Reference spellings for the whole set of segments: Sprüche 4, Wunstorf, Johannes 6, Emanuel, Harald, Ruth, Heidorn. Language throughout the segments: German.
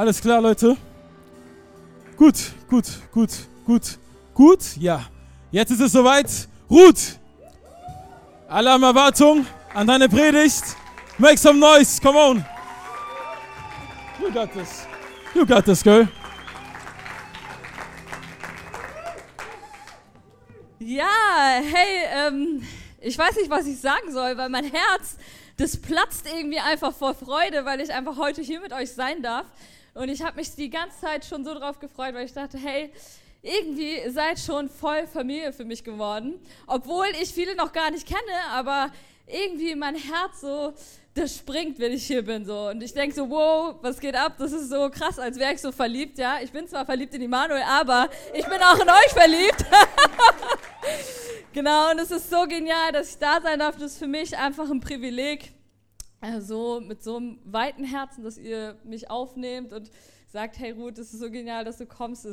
Alles klar, Leute. Gut. Ja, jetzt ist es soweit. Ruth, alle haben Erwartung an deine Predigt. Make some noise, come on. You got this, girl. Ja, hey, ich weiß nicht, was ich sagen soll, weil mein Herz, das platzt irgendwie einfach vor Freude, weil ich einfach heute hier mit euch sein darf. Und ich habe mich die ganze Zeit schon so drauf gefreut, weil ich dachte, hey, irgendwie seid schon voll Familie für mich geworden, obwohl ich viele noch gar nicht kenne, aber irgendwie mein Herz so, das springt, wenn ich hier bin so. Und ich denke so, wow, was geht ab? Das ist so krass, als wäre ich so verliebt, ja. Ich bin zwar verliebt in Emanuel, aber ich bin auch in euch verliebt. Genau, und es ist so genial, dass ich da sein darf. Das ist für mich einfach ein Privileg, also mit so einem weiten Herzen, dass ihr mich aufnehmt und sagt, hey Ruth, es ist so genial, dass du kommst.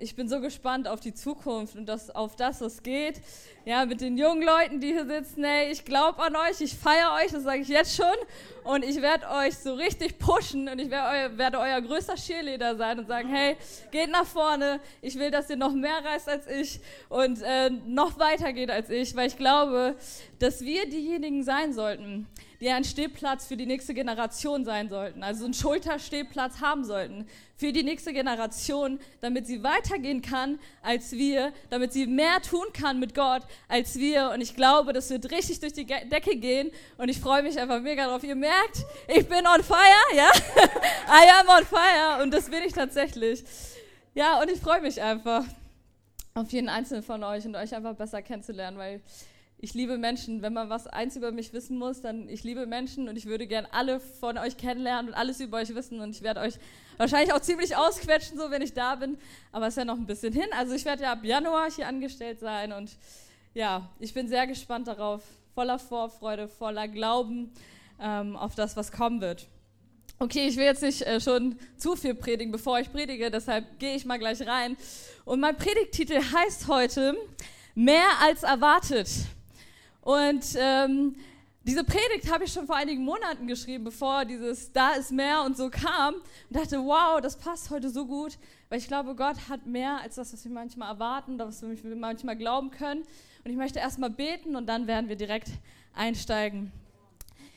Ich bin so gespannt auf die Zukunft und auf das, was geht. Ja, mit den jungen Leuten, die hier sitzen, hey, ich glaube an euch, ich feiere euch, das sage ich jetzt schon. Und ich werde euch so richtig pushen und ich werde euer größter Cheerleader sein und sagen, hey, geht nach vorne, ich will, dass ihr noch mehr reist als ich und noch weiter geht als ich, weil ich glaube, dass wir diejenigen sein sollten, die ein Stehplatz für die nächste Generation sein sollten, also einen Schulterstehplatz haben sollten für die nächste Generation, damit sie weitergehen kann als wir, damit sie mehr tun kann mit Gott als wir. Und ich glaube, das wird richtig durch die Decke gehen und ich freue mich einfach mega drauf. Ihr merkt, ich bin on fire, ja? I am on fire und das bin ich tatsächlich. Ja, und ich freue mich einfach auf jeden Einzelnen von euch und euch einfach besser kennenzulernen, weil ich liebe Menschen. Wenn man was eins über mich wissen muss, dann ich liebe Menschen und ich würde gern alle von euch kennenlernen und alles über euch wissen und ich werde euch wahrscheinlich auch ziemlich ausquetschen, so wenn ich da bin, aber es ist ja noch ein bisschen hin. Also ich werde ja ab Januar hier angestellt sein und ja, ich bin sehr gespannt darauf, voller Vorfreude, voller Glauben auf das, was kommen wird. Okay, ich will jetzt nicht schon zu viel predigen, bevor ich predige, deshalb gehe ich mal gleich rein. Und mein Predigttitel heißt heute Mehr als erwartet. Und diese Predigt habe ich schon vor einigen Monaten geschrieben, bevor dieses Da ist mehr und so kam. Und dachte, wow, das passt heute so gut, weil ich glaube, Gott hat mehr als das, was wir manchmal erwarten oder was wir manchmal glauben können. Und ich möchte erstmal beten und dann werden wir direkt einsteigen.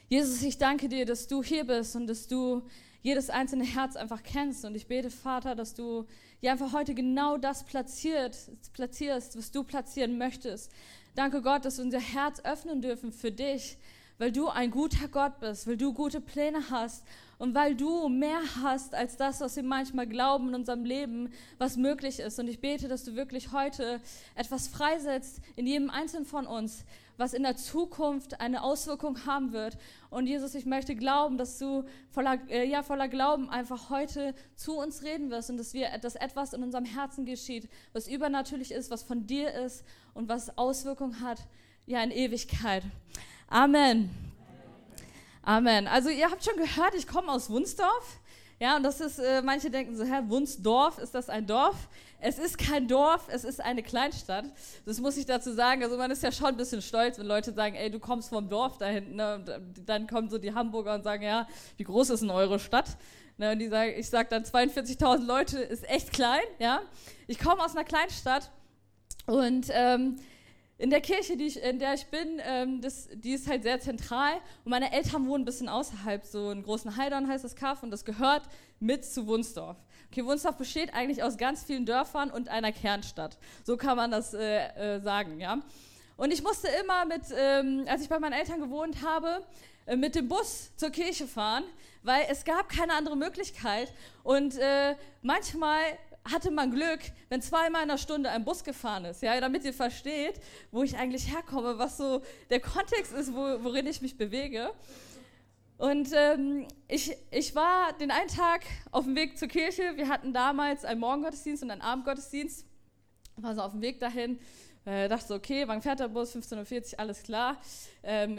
Jesus, ich danke dir, dass du hier bist und dass du jedes einzelne Herz einfach kennst. Und ich bete, Vater, dass du ja einfach heute genau das platzierst, was du platzieren möchtest. Danke Gott, dass wir unser Herz öffnen dürfen für dich, weil du ein guter Gott bist, weil du gute Pläne hast und weil du mehr hast als das, was wir manchmal glauben in unserem Leben, was möglich ist. Und ich bete, dass du wirklich heute etwas freisetzt in jedem Einzelnen von uns, was in der Zukunft eine Auswirkung haben wird. Und Jesus, ich möchte glauben, dass du voller Glauben einfach heute zu uns reden wirst und dass etwas in unserem Herzen geschieht, was übernatürlich ist, was von dir ist und was Auswirkungen hat, ja, in Ewigkeit. Amen. Amen. Also ihr habt schon gehört, ich komme aus Wunstorf. Ja, und das ist, manche denken so, Herr, Wunstorf, ist das ein Dorf? Es ist kein Dorf, es ist eine Kleinstadt. Das muss ich dazu sagen. Also man ist ja schon ein bisschen stolz, wenn Leute sagen, ey, du kommst vom Dorf da hinten. Ne? Und dann kommen so die Hamburger und sagen, ja, wie groß ist denn eure Stadt? Ne? Und ich sage dann 42.000 Leute, ist echt klein. Ja, ich komme aus einer Kleinstadt und in der Kirche, in der ich bin, die ist halt sehr zentral und meine Eltern wohnen ein bisschen außerhalb, so in großen Heidorn heißt das Kaff und das gehört mit zu Wunstorf. Okay, Wunstorf besteht eigentlich aus ganz vielen Dörfern und einer Kernstadt, so kann man das sagen, ja. Und ich musste immer als ich bei meinen Eltern gewohnt habe, mit dem Bus zur Kirche fahren, weil es gab keine andere Möglichkeit und manchmal hatte man Glück, wenn zweimal in der Stunde ein Bus gefahren ist, ja, damit ihr versteht, wo ich eigentlich herkomme, was so der Kontext ist, worin ich mich bewege. Und ich war den einen Tag auf dem Weg zur Kirche, wir hatten damals einen Morgengottesdienst und einen Abendgottesdienst, war so auf dem Weg dahin, dachte so, okay, wann fährt der Bus, 15.40 Uhr, alles klar,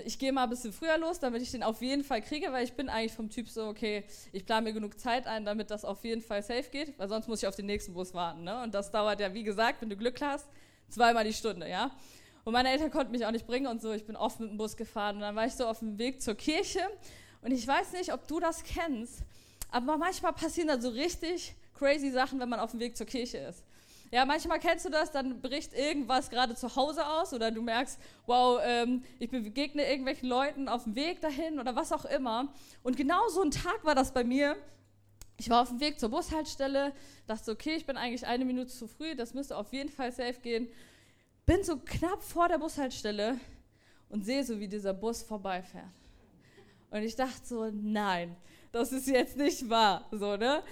ich gehe mal ein bisschen früher los, damit ich den auf jeden Fall kriege, weil ich bin eigentlich vom Typ so, okay, ich plane mir genug Zeit ein, damit das auf jeden Fall safe geht, weil sonst muss ich auf den nächsten Bus warten, ne? Und das dauert ja, wie gesagt, wenn du Glück hast, zweimal die Stunde, ja. Und meine Eltern konnten mich auch nicht bringen und so, ich bin oft mit dem Bus gefahren und dann war ich so auf dem Weg zur Kirche und ich weiß nicht, ob du das kennst, Aber manchmal passieren dann so richtig crazy Sachen, wenn man auf dem Weg zur Kirche ist. Ja, manchmal kennst du das, dann bricht irgendwas gerade zu Hause aus oder du merkst, wow, ich begegne irgendwelchen Leuten auf dem Weg dahin oder was auch immer. Und genau so ein Tag war das bei mir. Ich war auf dem Weg zur Bushaltestelle, dachte, okay, ich bin eigentlich 1 Minute zu früh, das müsste auf jeden Fall safe gehen. Bin so knapp vor der Bushaltestelle und sehe so, wie dieser Bus vorbeifährt. Und ich dachte so, nein, das ist jetzt nicht wahr, so, ne?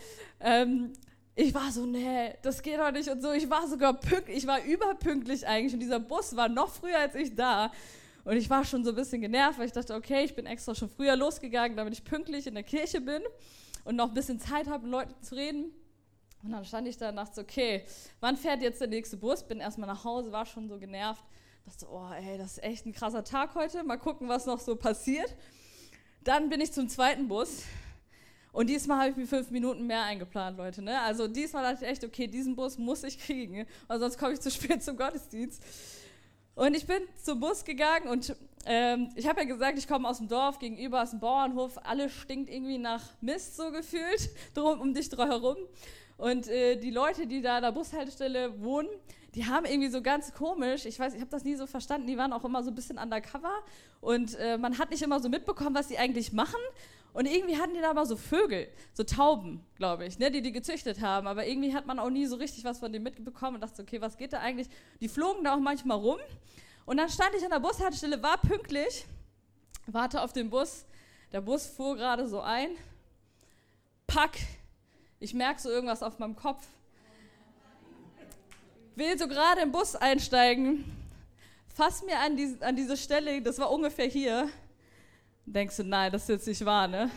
Ich war so, nee, das geht doch nicht und so. Ich war sogar pünktlich, ich war überpünktlich eigentlich und dieser Bus war noch früher als ich da. Und ich war schon so ein bisschen genervt, weil ich dachte, okay, ich bin extra schon früher losgegangen, damit ich pünktlich in der Kirche bin und noch ein bisschen Zeit habe, mit Leuten zu reden. Und dann stand ich da und dachte so, okay, wann fährt jetzt der nächste Bus? Bin erstmal nach Hause, war schon so genervt. Dachte so, oh ey, das ist echt ein krasser Tag heute, mal gucken, was noch so passiert. Dann bin ich zum zweiten Bus. Und diesmal habe ich mir 5 Minuten mehr eingeplant, Leute. Ne? Also diesmal dachte ich echt, okay, diesen Bus muss ich kriegen, weil sonst komme ich zu spät zum Gottesdienst. Und ich bin zum Bus gegangen und ich habe ja gesagt, ich komme aus dem Dorf, gegenüber ist ein Bauernhof, alles stinkt irgendwie nach Mist so gefühlt, drum um dich drumherum. Und die Leute, die da an der Bushaltestelle wohnen, die haben irgendwie so ganz komisch, ich weiß, ich habe das nie so verstanden, die waren auch immer so ein bisschen undercover und man hat nicht immer so mitbekommen, was die eigentlich machen. Und irgendwie hatten die da mal so Vögel, so Tauben, glaube ich, ne, die gezüchtet haben. Aber irgendwie hat man auch nie so richtig was von denen mitbekommen und dachte, okay, was geht da eigentlich? Die flogen da auch manchmal rum. Und dann stand ich an der Bushaltestelle, war pünktlich, warte auf den Bus. Der Bus fuhr gerade so ein. Pack, ich merke so irgendwas auf meinem Kopf. Will so gerade im Bus einsteigen, fass mir an diese Stelle, das war ungefähr hier. Denkst du, nein, das ist jetzt nicht wahr, ne?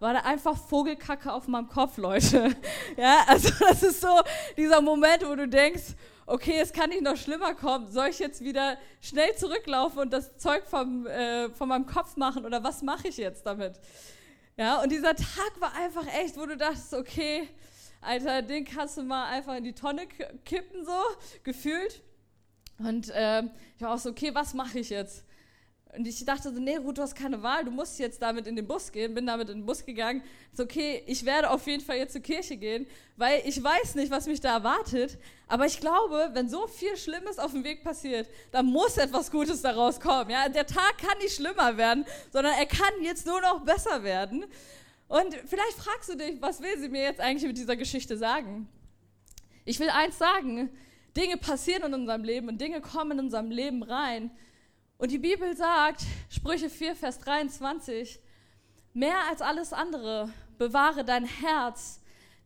War da einfach Vogelkacke auf meinem Kopf, Leute. Ja, also das ist so dieser Moment, wo du denkst, okay, es kann nicht noch schlimmer kommen. Soll ich jetzt wieder schnell zurücklaufen und das Zeug von meinem Kopf machen oder was mache ich jetzt damit? Ja, und dieser Tag war einfach echt, wo du dachtest, okay, Alter, den kannst du mal einfach in die Tonne kippen, so, gefühlt. Und ich war auch so, okay, was mache ich jetzt? Und ich dachte so, nee, Ruth, du hast keine Wahl, du musst jetzt damit in den Bus gehen. Bin damit in den Bus gegangen. So, okay, ich werde auf jeden Fall jetzt zur Kirche gehen, weil ich weiß nicht, was mich da erwartet. Aber ich glaube, wenn so viel Schlimmes auf dem Weg passiert, dann muss etwas Gutes daraus kommen. Ja, der Tag kann nicht schlimmer werden, sondern er kann jetzt nur noch besser werden. Und vielleicht fragst du dich, was will sie mir jetzt eigentlich mit dieser Geschichte sagen? Ich will eins sagen, Dinge passieren in unserem Leben und Dinge kommen in unserem Leben rein. Und die Bibel sagt, Sprüche 4, Vers 23, mehr als alles andere bewahre dein Herz,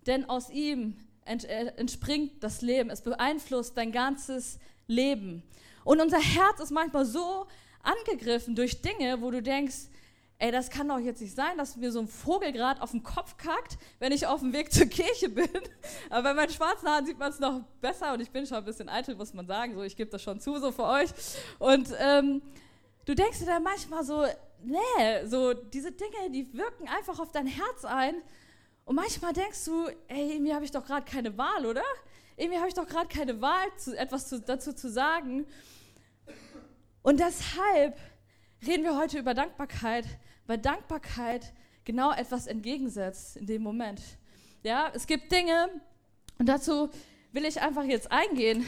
denn aus ihm entspringt das Leben. Es beeinflusst dein ganzes Leben. Und unser Herz ist manchmal so angegriffen durch Dinge, wo du denkst, ey, das kann doch jetzt nicht sein, dass mir so ein Vogel gerade auf den Kopf kackt, wenn ich auf dem Weg zur Kirche bin. Aber bei meinen schwarzen Haaren sieht man es noch besser und ich bin schon ein bisschen eitel, muss man sagen. So, ich gebe das schon zu, so für euch. Und du denkst dir dann manchmal so, nee, so diese Dinge, die wirken einfach auf dein Herz ein. Und manchmal denkst du, ey, irgendwie habe ich doch gerade keine Wahl, oder? Irgendwie habe ich doch gerade keine Wahl, dazu zu sagen. Und deshalb reden wir heute über Dankbarkeit, weil Dankbarkeit genau etwas entgegensetzt in dem Moment. Ja, es gibt Dinge, und dazu will ich einfach jetzt eingehen,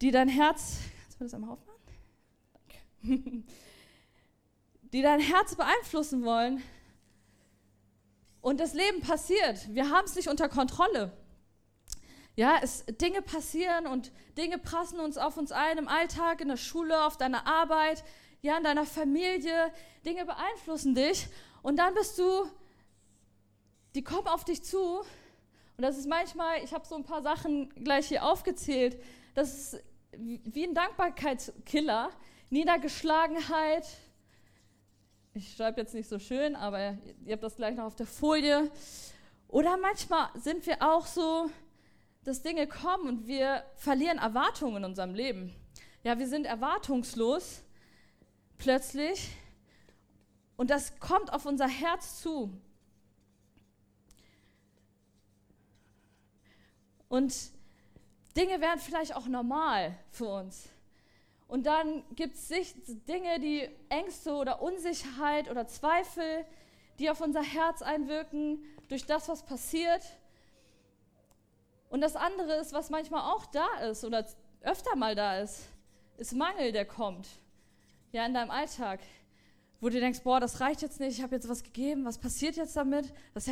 die dein Herz, kannst du mir das einmal aufmachen? Danke. Die dein Herz beeinflussen wollen. Und das Leben passiert. Wir haben es nicht unter Kontrolle. Ja, Dinge passieren und Dinge prasseln auf uns ein, im Alltag, in der Schule, auf deiner Arbeit, ja, in deiner Familie. Dinge beeinflussen dich und dann bist du, die kommen auf dich zu und das ist manchmal, ich habe so ein paar Sachen gleich hier aufgezählt, das ist wie ein Dankbarkeitskiller, Niedergeschlagenheit, ich schreibe jetzt nicht so schön, aber ihr habt das gleich noch auf der Folie. Oder manchmal sind wir auch so, dass Dinge kommen und wir verlieren Erwartungen in unserem Leben. Ja, wir sind erwartungslos plötzlich und das kommt auf unser Herz zu. Und Dinge werden vielleicht auch normal für uns. Und dann gibt es Dinge, die Ängste oder Unsicherheit oder Zweifel, die auf unser Herz einwirken, durch das, was passiert. Und das andere ist, was manchmal auch da ist oder öfter mal da ist Mangel, der kommt. Ja, in deinem Alltag, wo du denkst, boah, das reicht jetzt nicht, ich habe jetzt was gegeben, was passiert jetzt damit? Damit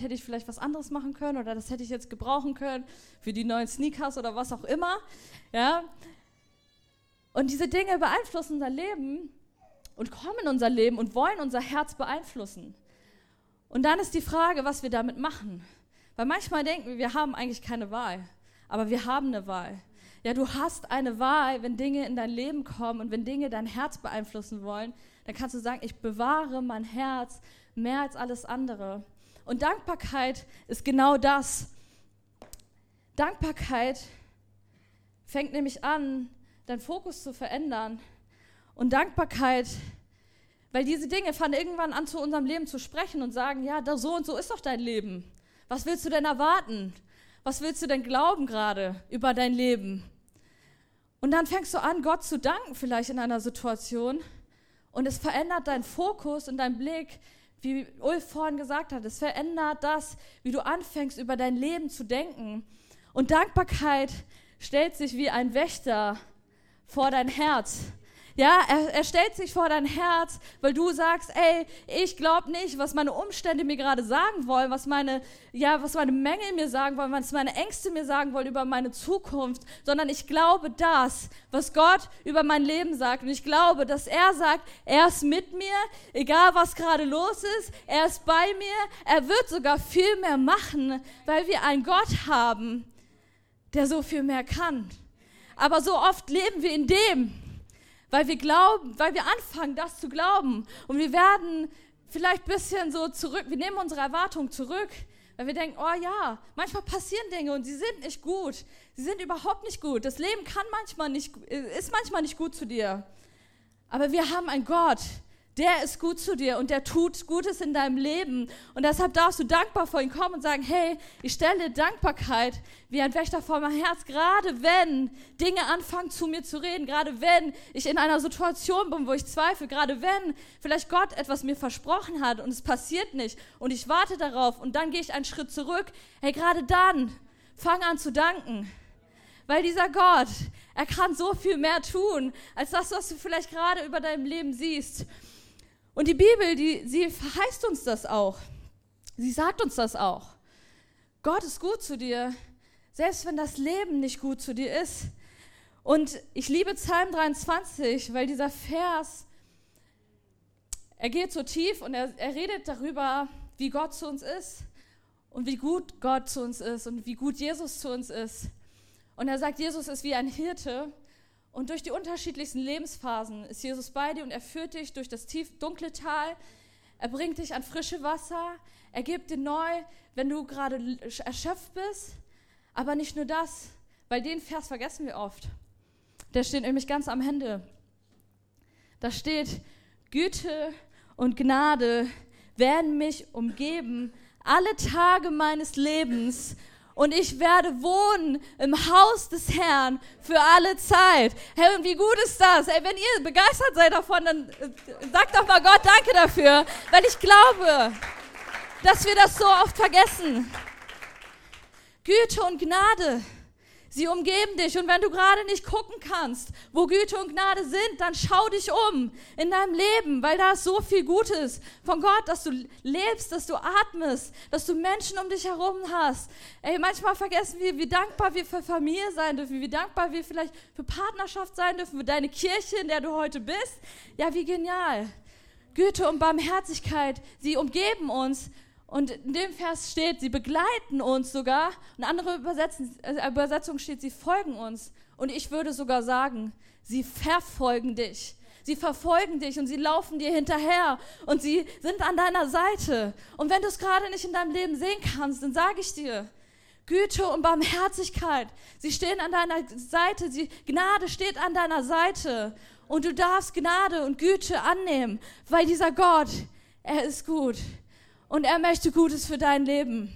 hätte ich vielleicht was anderes machen können oder das hätte ich jetzt gebrauchen können für die neuen Sneakers oder was auch immer. Ja? Und diese Dinge beeinflussen unser Leben und kommen in unser Leben und wollen unser Herz beeinflussen. Und dann ist die Frage, was wir damit machen. Weil manchmal denken wir, wir haben eigentlich keine Wahl, aber wir haben eine Wahl. Ja, du hast eine Wahl, wenn Dinge in dein Leben kommen und wenn Dinge dein Herz beeinflussen wollen, dann kannst du sagen, ich bewahre mein Herz mehr als alles andere. Und Dankbarkeit ist genau das. Dankbarkeit fängt nämlich an, deinen Fokus zu verändern. Und Dankbarkeit, weil diese Dinge fangen irgendwann an, zu unserem Leben zu sprechen und sagen, ja, da so und so ist doch dein Leben. Was willst du denn erwarten? Was willst du denn glauben gerade über dein Leben? Und dann fängst du an, Gott zu danken vielleicht in einer Situation. Und es verändert deinen Fokus und deinen Blick, wie Ulf vorhin gesagt hat. Es verändert das, wie du anfängst, über dein Leben zu denken. Und Dankbarkeit stellt sich wie ein Wächter vor dein Herz. Ja, er stellt sich vor dein Herz, weil du sagst, ey, ich glaube nicht, was meine Umstände mir gerade sagen wollen, was meine Mängel mir sagen wollen, was meine Ängste mir sagen wollen über meine Zukunft, sondern ich glaube das, was Gott über mein Leben sagt. Und ich glaube, dass er sagt, er ist mit mir, egal was gerade los ist, er ist bei mir, er wird sogar viel mehr machen, weil wir einen Gott haben, der so viel mehr kann. Aber so oft leben wir in dem, weil wir anfangen, das zu glauben. Und wir werden vielleicht ein bisschen so zurück, wir nehmen unsere Erwartungen zurück, weil wir denken, oh ja, manchmal passieren Dinge und sie sind nicht gut. Sie sind überhaupt nicht gut. Das Leben ist manchmal nicht gut zu dir. Aber wir haben einen Gott, der ist gut zu dir und der tut Gutes in deinem Leben. Und deshalb darfst du dankbar vor ihm kommen und sagen, hey, ich stelle Dankbarkeit wie ein Wächter vor mein Herz, gerade wenn Dinge anfangen zu mir zu reden, gerade wenn ich in einer Situation bin, wo ich zweifle, gerade wenn vielleicht Gott etwas mir versprochen hat und es passiert nicht und ich warte darauf und dann gehe ich einen Schritt zurück. Hey, gerade dann fang an zu danken. Weil dieser Gott, er kann so viel mehr tun, als das, was du vielleicht gerade über deinem Leben siehst. Und die Bibel, sie verheißt uns das auch. Sie sagt uns das auch. Gott ist gut zu dir, selbst wenn das Leben nicht gut zu dir ist. Und ich liebe Psalm 23, weil dieser Vers, er geht so tief und er redet darüber, wie Gott zu uns ist und wie gut Gott zu uns ist und wie gut Jesus zu uns ist. Und er sagt, Jesus ist wie ein Hirte. Und durch die unterschiedlichsten Lebensphasen ist Jesus bei dir und er führt dich durch das tief dunkle Tal. Er bringt dich an frische Wasser. Er gibt dir neu, wenn du gerade erschöpft bist. Aber nicht nur das, weil den Vers vergessen wir oft. Der steht nämlich ganz am Ende. Da steht, Güte und Gnade werden mich umgeben alle Tage meines Lebens. Und ich werde wohnen im Haus des Herrn für alle Zeit. Hey, und wie gut ist das? Hey, wenn ihr begeistert seid davon, dann sagt doch mal Gott Danke dafür. Weil ich glaube, dass wir das so oft vergessen. Güte und Gnade, sie umgeben dich. Und wenn du gerade nicht gucken kannst, wo Güte und Gnade sind, dann schau dich um in deinem Leben. Weil da ist so viel Gutes von Gott, dass du lebst, dass du atmest, dass du Menschen um dich herum hast. Ey, manchmal vergessen wir, wie dankbar wir für Familie sein dürfen, wie dankbar wir vielleicht für Partnerschaft sein dürfen, für deine Kirche, in der du heute bist. Ja, wie genial. Güte und Barmherzigkeit, sie umgeben uns. Und in dem Vers steht, sie begleiten uns sogar. In anderer Übersetzung steht, sie folgen uns. Und ich würde sogar sagen, sie verfolgen dich. Sie verfolgen dich und sie laufen dir hinterher und sie sind an deiner Seite. Und wenn du es gerade nicht in deinem Leben sehen kannst, dann sage ich dir, Güte und Barmherzigkeit, sie stehen an deiner Seite, Gnade steht an deiner Seite. Und du darfst Gnade und Güte annehmen, weil dieser Gott, er ist gut. Und er möchte Gutes für dein Leben.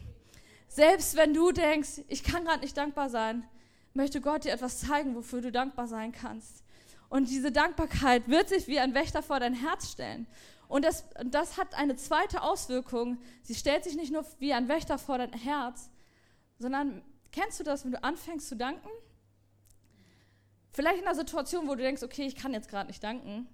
Selbst wenn du denkst, ich kann gerade nicht dankbar sein, möchte Gott dir etwas zeigen, wofür du dankbar sein kannst. Und diese Dankbarkeit wird sich wie ein Wächter vor dein Herz stellen. Und das hat eine zweite Auswirkung. Sie stellt sich nicht nur wie ein Wächter vor dein Herz, sondern kennst du das, wenn du anfängst zu danken? Vielleicht in einer Situation, wo du denkst, okay, ich kann jetzt gerade nicht danken.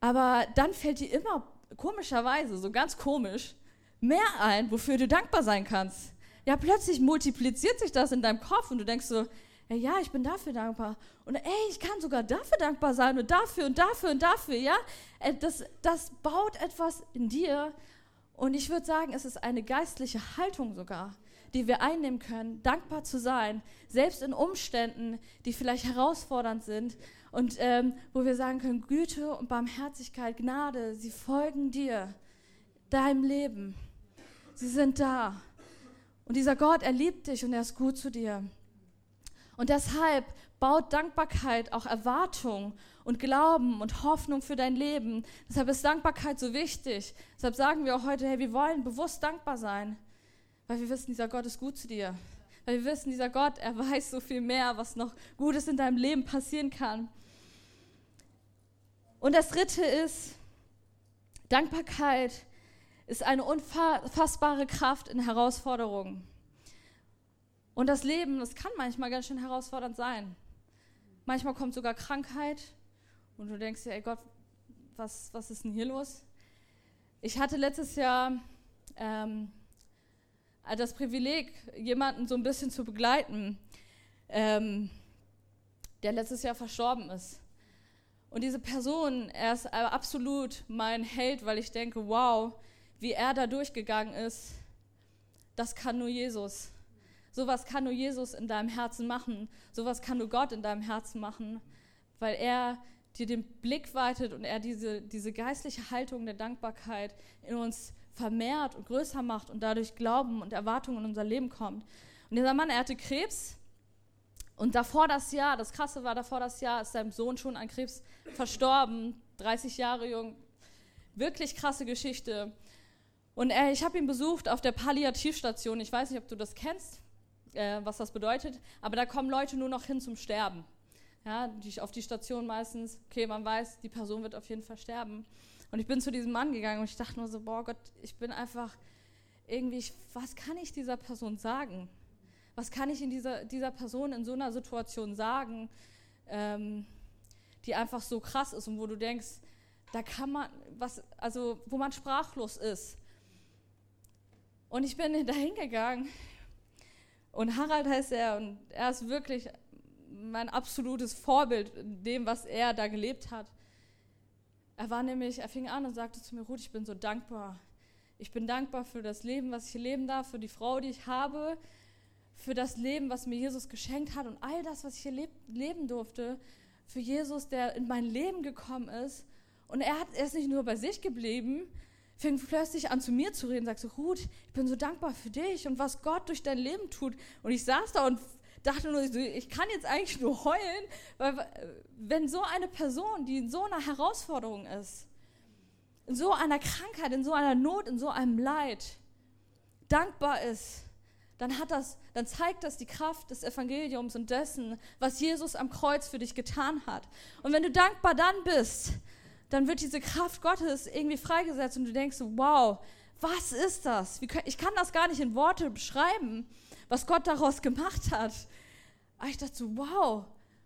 Aber dann fällt dir immer komischerweise, so ganz komisch, mehr ein, wofür du dankbar sein kannst. Ja, plötzlich multipliziert sich das in deinem Kopf und du denkst so, ja, ich bin dafür dankbar. Und ich kann sogar dafür dankbar sein und dafür und dafür und dafür, ja. Das baut etwas in dir. Und ich würde sagen, es ist eine geistliche Haltung sogar, die wir einnehmen können, dankbar zu sein, selbst in Umständen, die vielleicht herausfordernd sind und wo wir sagen können, Güte und Barmherzigkeit, Gnade, sie folgen dir, deinem Leben. Sie sind da. Und dieser Gott, er liebt dich und er ist gut zu dir. Und deshalb baut Dankbarkeit auch Erwartung und Glauben und Hoffnung für dein Leben. Deshalb ist Dankbarkeit so wichtig. Deshalb sagen wir auch heute, hey, wir wollen bewusst dankbar sein, weil wir wissen, dieser Gott ist gut zu dir. Weil wir wissen, dieser Gott, er weiß so viel mehr, was noch Gutes in deinem Leben passieren kann. Und das Dritte ist, Dankbarkeit ist eine unfassbare Kraft in Herausforderungen. Und das Leben, das kann manchmal ganz schön herausfordernd sein. Manchmal kommt sogar Krankheit und du denkst dir, ey Gott, was ist denn hier los? Ich hatte letztes Jahr das Privileg, jemanden so ein bisschen zu begleiten, der letztes Jahr verstorben ist. Und diese Person, er ist absolut mein Held, weil ich denke, wow, wie er da durchgegangen ist, das kann nur Jesus. Sowas kann nur Jesus in deinem Herzen machen. Sowas kann nur Gott in deinem Herzen machen, weil er dir den Blick weitet und er diese geistliche Haltung der Dankbarkeit in uns vermehrt und größer macht und dadurch Glauben und Erwartungen in unser Leben kommt. Und dieser Mann, er hatte Krebs und das Krasse war, davor das Jahr ist seinem Sohn schon an Krebs verstorben, 30 Jahre jung, wirklich krasse Geschichte. Und ich habe ihn besucht auf der Palliativstation, ich weiß nicht, ob du das kennst, was das bedeutet, aber da kommen Leute nur noch hin zum Sterben. Ja, auf die Station meistens, okay, man weiß, die Person wird auf jeden Fall sterben. Und ich bin zu diesem Mann gegangen und ich dachte nur so, boah Gott, ich bin einfach irgendwie, was kann ich dieser Person sagen? Was kann ich in dieser Person in so einer Situation sagen, die einfach so krass ist und wo du denkst, da kann man, wo man sprachlos ist. Und ich bin da hingegangen und Harald heißt er und er ist wirklich mein absolutes Vorbild in dem, was er da gelebt hat. Er fing an und sagte zu mir, Ruth, ich bin so dankbar. Ich bin dankbar für das Leben, was ich hier leben darf, für die Frau, die ich habe, für das Leben, was mir Jesus geschenkt hat und all das, was ich hier leben durfte, für Jesus, der in mein Leben gekommen ist. Und er ist nicht nur bei sich geblieben, fing plötzlich an, zu mir zu reden, sagte, Ruth, ich bin so dankbar für dich und was Gott durch dein Leben tut. Und ich saß da und dachte nur, ich kann jetzt eigentlich nur heulen, weil wenn so eine Person, die in so einer Herausforderung ist, in so einer Krankheit, in so einer Not, in so einem Leid, dankbar ist, dann zeigt das die Kraft des Evangeliums und dessen, was Jesus am Kreuz für dich getan hat. Und wenn du dankbar dann bist, dann wird diese Kraft Gottes irgendwie freigesetzt und du denkst, wow, was ist das? Ich kann das gar nicht in Worte beschreiben, was Gott daraus gemacht hat. Aber ich dachte so, wow,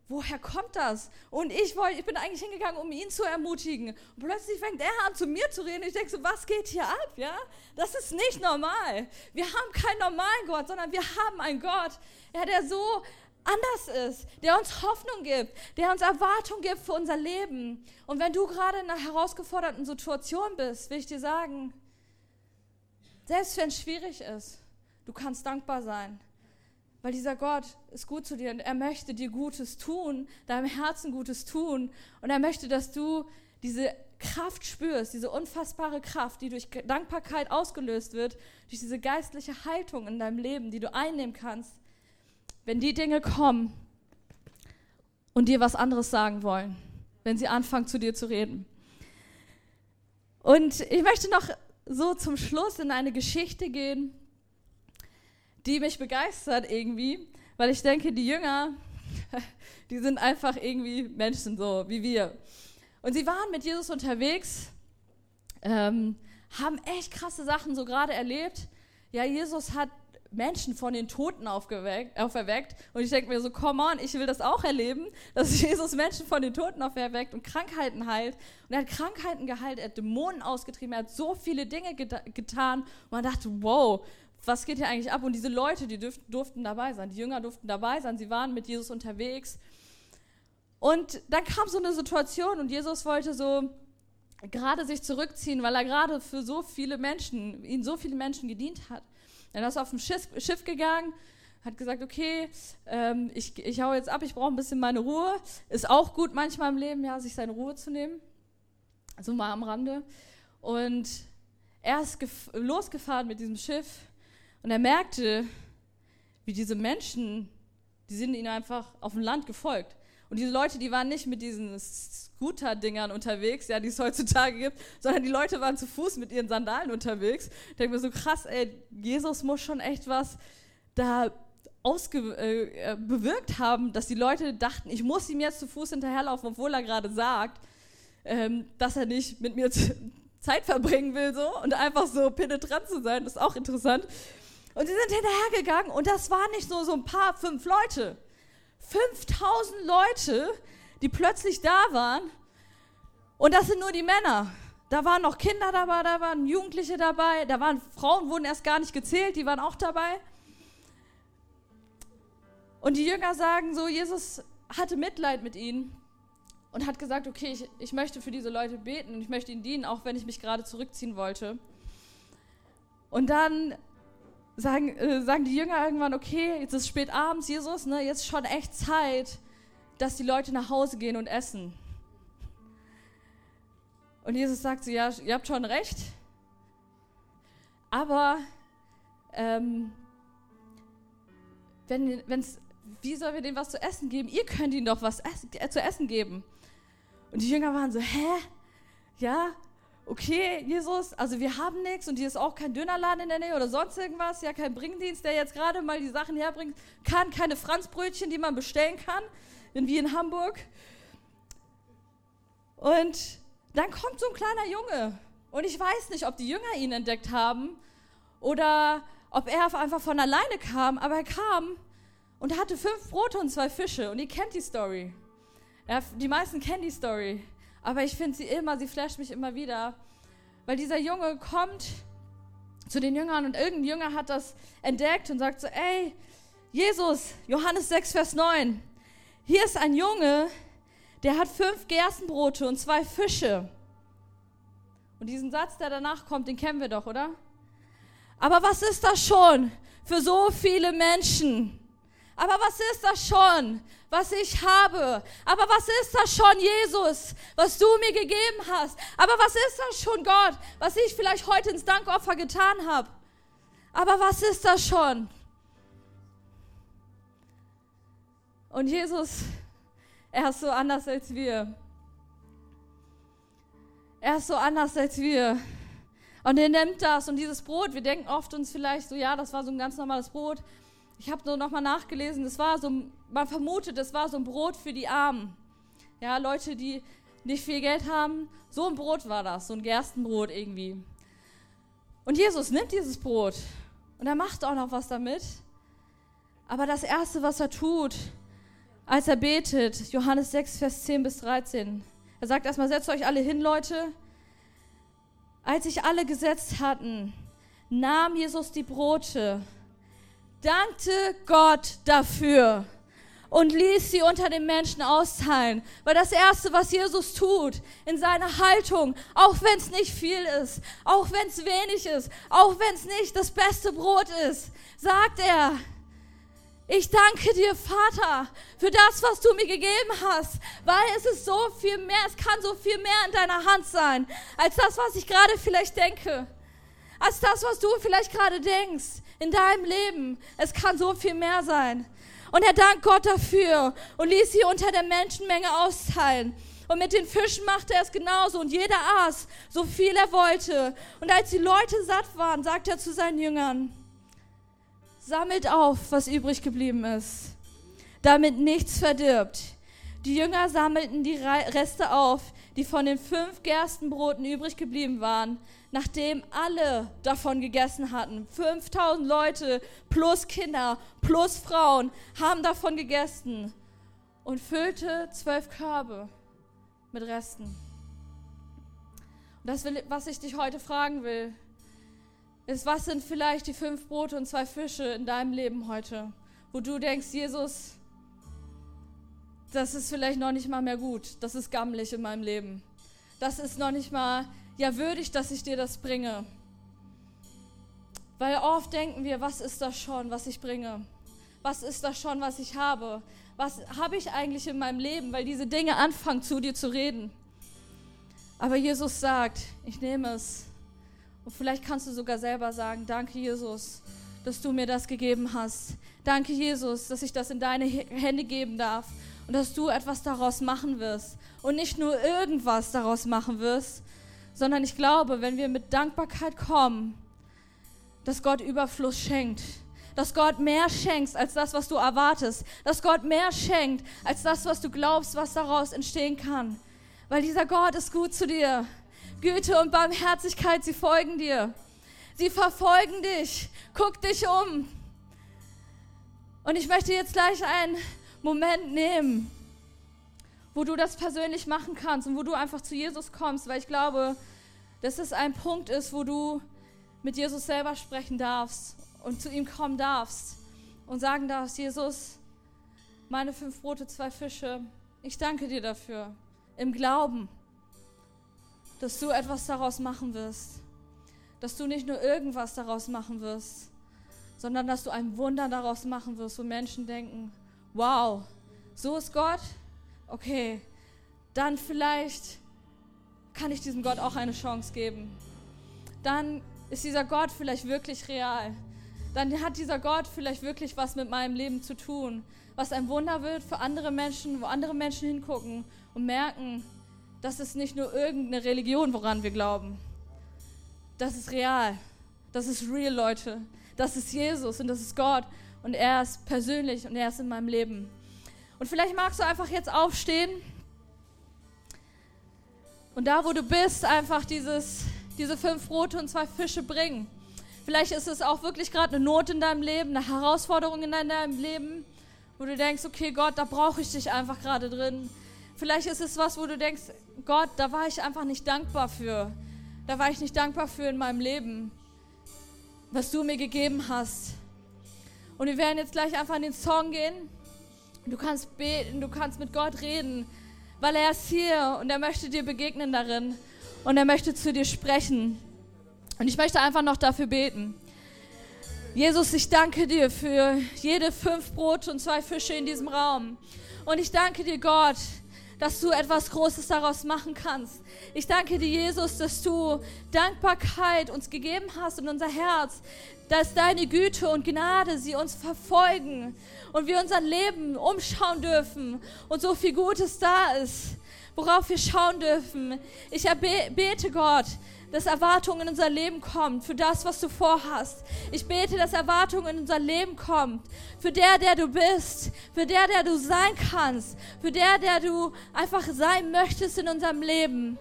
woher kommt das? Und ich bin eigentlich hingegangen, um ihn zu ermutigen. Und plötzlich fängt er an, zu mir zu reden. Ich denke so, was geht hier ab? Ja? Das ist nicht normal. Wir haben keinen normalen Gott, sondern wir haben einen Gott, der so anders ist, der uns Hoffnung gibt, der uns Erwartung gibt für unser Leben. Und wenn du gerade in einer herausgeforderten Situation bist, will ich dir sagen, selbst wenn es schwierig ist, du kannst dankbar sein, weil dieser Gott ist gut zu dir und er möchte dir Gutes tun, deinem Herzen Gutes tun und er möchte, dass du diese Kraft spürst, diese unfassbare Kraft, die durch Dankbarkeit ausgelöst wird, durch diese geistliche Haltung in deinem Leben, die du einnehmen kannst, wenn die Dinge kommen und dir was anderes sagen wollen, wenn sie anfangen, zu dir zu reden. Und ich möchte noch so zum Schluss in eine Geschichte gehen, die mich begeistert irgendwie, weil ich denke, die Jünger, die sind einfach irgendwie Menschen so wie wir. Und sie waren mit Jesus unterwegs, haben echt krasse Sachen so gerade erlebt. Ja, Jesus hat Menschen von den Toten auferweckt. Und ich denke mir so, come on, ich will das auch erleben, dass Jesus Menschen von den Toten auferweckt und Krankheiten heilt. Und er hat Krankheiten geheilt, er hat Dämonen ausgetrieben, er hat so viele Dinge getan. Und man dachte, wow, was geht hier eigentlich ab? Und diese Leute, die durften dabei sein, die Jünger durften dabei sein, sie waren mit Jesus unterwegs. Und dann kam so eine Situation und Jesus wollte so gerade sich zurückziehen, weil er gerade für so viele Menschen, ihnen so viele Menschen gedient hat. Dann ist er auf dem Schiff gegangen, hat gesagt, okay, ich hau jetzt ab, ich brauche ein bisschen meine Ruhe. Ist auch gut manchmal im Leben, ja, sich seine Ruhe zu nehmen. So mal am Rande. Und er ist losgefahren mit diesem Schiff und er merkte, wie diese Menschen, die sind ihnen einfach auf dem Land gefolgt. Und diese Leute, die waren nicht mit diesen Scooter-Dingern unterwegs, ja, die es heutzutage gibt, sondern die Leute waren zu Fuß mit ihren Sandalen unterwegs. Ich denke mir so, krass, ey, Jesus muss schon echt was da bewirkt haben, dass die Leute dachten, ich muss ihm jetzt zu Fuß hinterherlaufen, obwohl er gerade sagt, dass er nicht mit mir Zeit verbringen will so und einfach so penetrant zu sein, das ist auch interessant. Und sie sind hinterhergegangen und das waren nicht nur so ein paar, 5 Leute. 5000 Leute, die plötzlich da waren und das sind nur die Männer. Da waren noch Kinder dabei, da waren Jugendliche dabei, da waren Frauen, wurden erst gar nicht gezählt, die waren auch dabei. Und die Jünger sagen so, Jesus hatte Mitleid mit ihnen und hat gesagt, okay, ich möchte für diese Leute beten und ich möchte ihnen dienen, auch wenn ich mich gerade zurückziehen wollte. Und dann sagen die Jünger irgendwann, okay, jetzt ist es spät abends, Jesus, ne, jetzt schon echt Zeit, dass die Leute nach Hause gehen und essen. Und Jesus sagt so, ja, ihr habt schon recht, aber wie sollen wir denen was zu essen geben? Ihr könnt ihnen doch was zu essen geben. Und die Jünger waren so, hä? Ja? Okay, Jesus, also wir haben nichts und hier ist auch kein Dönerladen in der Nähe oder sonst irgendwas, ja, kein Bringdienst, der jetzt gerade mal die Sachen herbringt, keine Franzbrötchen, die man bestellen kann, wie in Hamburg. Und dann kommt so ein kleiner Junge und ich weiß nicht, ob die Jünger ihn entdeckt haben oder ob er einfach von alleine kam, aber er kam und hatte 5 Brote und 2 Fische und ihr kennt die Story. Ja, die meisten kennen die Story. Aber ich finde sie flasht mich immer wieder, weil dieser Junge kommt zu den Jüngern und irgendein Jünger hat das entdeckt und sagt so, ey, Jesus, Johannes 6, Vers 9, hier ist ein Junge, der hat 5 Gerstenbrote und 2 Fische. Und diesen Satz, der danach kommt, den kennen wir doch, oder? Aber was ist das schon für so viele Menschen? Aber was ist das schon, was ich habe? Aber was ist das schon, Jesus, was du mir gegeben hast? Aber was ist das schon, Gott, was ich vielleicht heute ins Dankopfer getan habe? Aber was ist das schon? Und Jesus, er ist so anders als wir. Er ist so anders als wir. Und er nimmt das und dieses Brot. Wir denken oft uns vielleicht so, ja, das war so ein ganz normales Brot. Ich habe nur nochmal nachgelesen, man vermutet, das war so ein Brot für die Armen. Ja, Leute, die nicht viel Geld haben, so ein Brot war das, so ein Gerstenbrot irgendwie. Und Jesus nimmt dieses Brot und er macht auch noch was damit. Aber das Erste, was er tut, als er betet, Johannes 6, Vers 10 bis 13, er sagt erstmal, setzt euch alle hin, Leute. Als sich alle gesetzt hatten, nahm Jesus die Brote, dankte Gott dafür und ließ sie unter den Menschen austeilen. Weil das Erste, was Jesus tut in seiner Haltung, auch wenn es nicht viel ist, auch wenn es wenig ist, auch wenn es nicht das beste Brot ist, sagt er, ich danke dir, Vater, für das, was du mir gegeben hast, weil es ist so viel mehr, es kann so viel mehr in deiner Hand sein, als das, was ich gerade vielleicht denke, als das, was du vielleicht gerade denkst. In deinem Leben. Es kann so viel mehr sein. Und er dankt Gott dafür und ließ sie unter der Menschenmenge austeilen. Und mit den Fischen machte er es genauso. Und jeder aß, so viel er wollte. Und als die Leute satt waren, sagt er zu seinen Jüngern, sammelt auf, was übrig geblieben ist, damit nichts verdirbt. Die Jünger sammelten die Reste auf, die von den 5 Gerstenbroten übrig geblieben waren, nachdem alle davon gegessen hatten. 5000 Leute plus Kinder plus Frauen haben davon gegessen und füllte 12 Körbe mit Resten. Und das, was ich dich heute fragen will, ist, was sind vielleicht die 5 Brote und 2 Fische in deinem Leben heute, wo du denkst, Jesus, das ist vielleicht noch nicht mal mehr gut, das ist gammelig in meinem Leben. Das ist noch nicht mal, ja, würdig, dass ich dir das bringe. Weil oft denken wir, was ist das schon, was ich bringe? Was ist das schon, was ich habe? Was habe ich eigentlich in meinem Leben? Weil diese Dinge anfangen, zu dir zu reden. Aber Jesus sagt, ich nehme es. Und vielleicht kannst du sogar selber sagen, danke Jesus, dass du mir das gegeben hast. Danke Jesus, dass ich das in deine Hände geben darf. Und dass du etwas daraus machen wirst und nicht nur irgendwas daraus machen wirst, sondern ich glaube, wenn wir mit Dankbarkeit kommen, dass Gott Überfluss schenkt, dass Gott mehr schenkt als das, was du erwartest, dass Gott mehr schenkt als das, was du glaubst, was daraus entstehen kann. Weil dieser Gott ist gut zu dir. Güte und Barmherzigkeit, sie folgen dir. Sie verfolgen dich. Guck dich um. Und ich möchte jetzt gleich einen Moment nehmen, wo du das persönlich machen kannst und wo du einfach zu Jesus kommst, weil ich glaube, dass es ein Punkt ist, wo du mit Jesus selber sprechen darfst und zu ihm kommen darfst und sagen darfst, Jesus, meine 5 Brote, 2 Fische, ich danke dir dafür, im Glauben, dass du etwas daraus machen wirst, dass du nicht nur irgendwas daraus machen wirst, sondern dass du ein Wunder daraus machen wirst, wo Menschen denken, wow, so ist Gott? Okay, dann vielleicht kann ich diesem Gott auch eine Chance geben. Dann ist dieser Gott vielleicht wirklich real. Dann hat dieser Gott vielleicht wirklich was mit meinem Leben zu tun, was ein Wunder wird für andere Menschen, wo andere Menschen hingucken und merken, das ist nicht nur irgendeine Religion, woran wir glauben. Das ist real. Das ist real, Leute. Das ist Jesus und das ist Gott. Und er ist persönlich und er ist in meinem Leben. Und vielleicht magst du einfach jetzt aufstehen und da, wo du bist, einfach diese 5 Brote und 2 Fische bringen. Vielleicht ist es auch wirklich gerade eine Not in deinem Leben, eine Herausforderung in deinem Leben, wo du denkst, okay Gott, da brauche ich dich einfach gerade drin. Vielleicht ist es was, wo du denkst, Gott, da war ich einfach nicht dankbar für. Da war ich nicht dankbar für in meinem Leben, was du mir gegeben hast. Und wir werden jetzt gleich einfach in den Song gehen. Du kannst beten, du kannst mit Gott reden, weil er ist hier und er möchte dir begegnen darin und er möchte zu dir sprechen. Und ich möchte einfach noch dafür beten. Jesus, ich danke dir für jede 5 Brote und 2 Fische in diesem Raum. Und ich danke dir, Gott, dass du etwas Großes daraus machen kannst. Ich danke dir, Jesus, dass du Dankbarkeit uns gegeben hast in unser Herz, dass deine Güte und Gnade sie uns verfolgen und wir unser Leben umschauen dürfen und so viel Gutes da ist, worauf wir schauen dürfen. Ich bete, Gott, dass Erwartungen in unser Leben kommt für das, was du vorhast. Ich bete, dass Erwartungen in unser Leben kommt für der du bist, für der du sein kannst, für der du einfach sein möchtest in unserem Leben.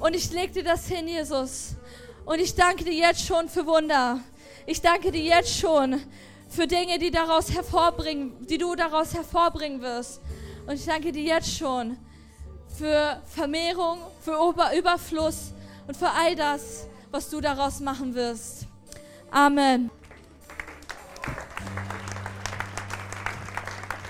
Und ich lege dir das hin, Jesus. Und ich danke dir jetzt schon für Wunder. Ich danke dir jetzt schon für Dinge, die du daraus hervorbringen wirst. Und ich danke dir jetzt schon für Vermehrung, für Überfluss und für all das, was du daraus machen wirst. Amen.